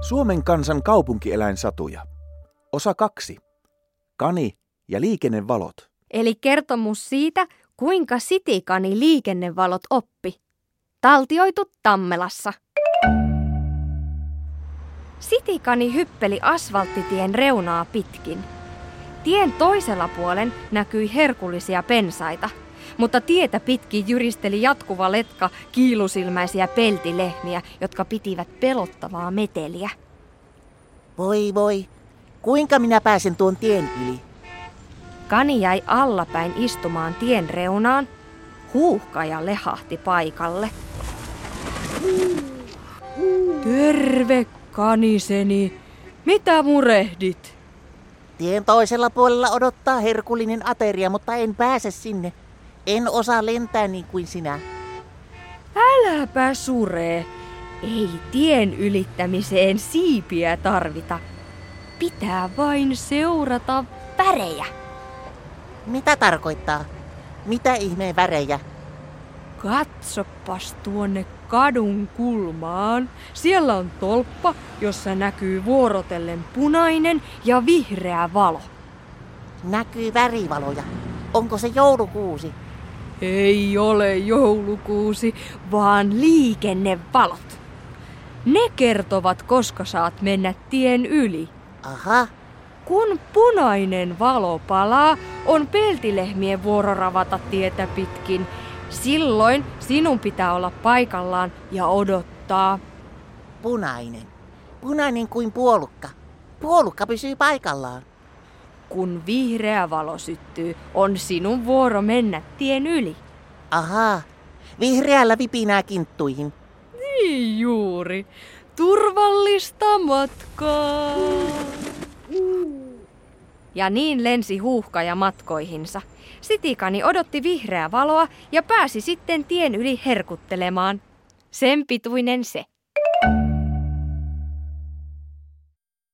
Suomen kansan kaupunkieläinsatuja. Osa 2. Kani ja liikennevalot. Eli kertomus siitä, kuinka Sitikani liikennevalot oppi. Taltioitu Tammelassa. Sitikani hyppeli asfalttitien reunaa pitkin. Tien toisella puolen näkyi herkullisia pensaita, mutta tietä pitkin jyristeli jatkuva letka kiilusilmäisiä peltilehmiä, jotka pitivät pelottavaa meteliä. Voi voi, kuinka minä pääsen tuon tien yli? Kani jäi allapäin istumaan tien reunaan. Huuhkaja lehahti paikalle. Terve, kaniseni. Mitä murehdit? Tien toisella puolella odottaa herkullinen ateria, mutta en pääse sinne. En osaa lentää niin kuin sinä. Äläpä suree. Ei tien ylittämiseen siipiä tarvita. Pitää vain seurata värejä. Mitä tarkoittaa? Mitä ihmeen värejä? Katsopas tuonne kadun kulmaan. Siellä on tolppa, jossa näkyy vuorotellen punainen ja vihreä valo. Näkyy värivaloja. Onko se joulukuusi? Ei ole joulukuusi, vaan liikennevalot. Ne kertovat, koska saat mennä tien yli. Aha. Kun punainen valo palaa, on peltilehmien vuoro ravata tietä pitkin. Silloin sinun pitää olla paikallaan ja odottaa. Punainen. Punainen kuin puolukka. Puolukka pysyy paikallaan. Kun vihreä valo syttyy, on sinun vuoro mennä tien yli. Ahaa. Vihreällä vipinää kinttuihin. Niin juuri. Turvallista matkaa. Ja niin lensi Huuhkaja matkoihinsa. Sitikani odotti vihreää valoa ja pääsi sitten tien yli herkuttelemaan. Sen pituinen se.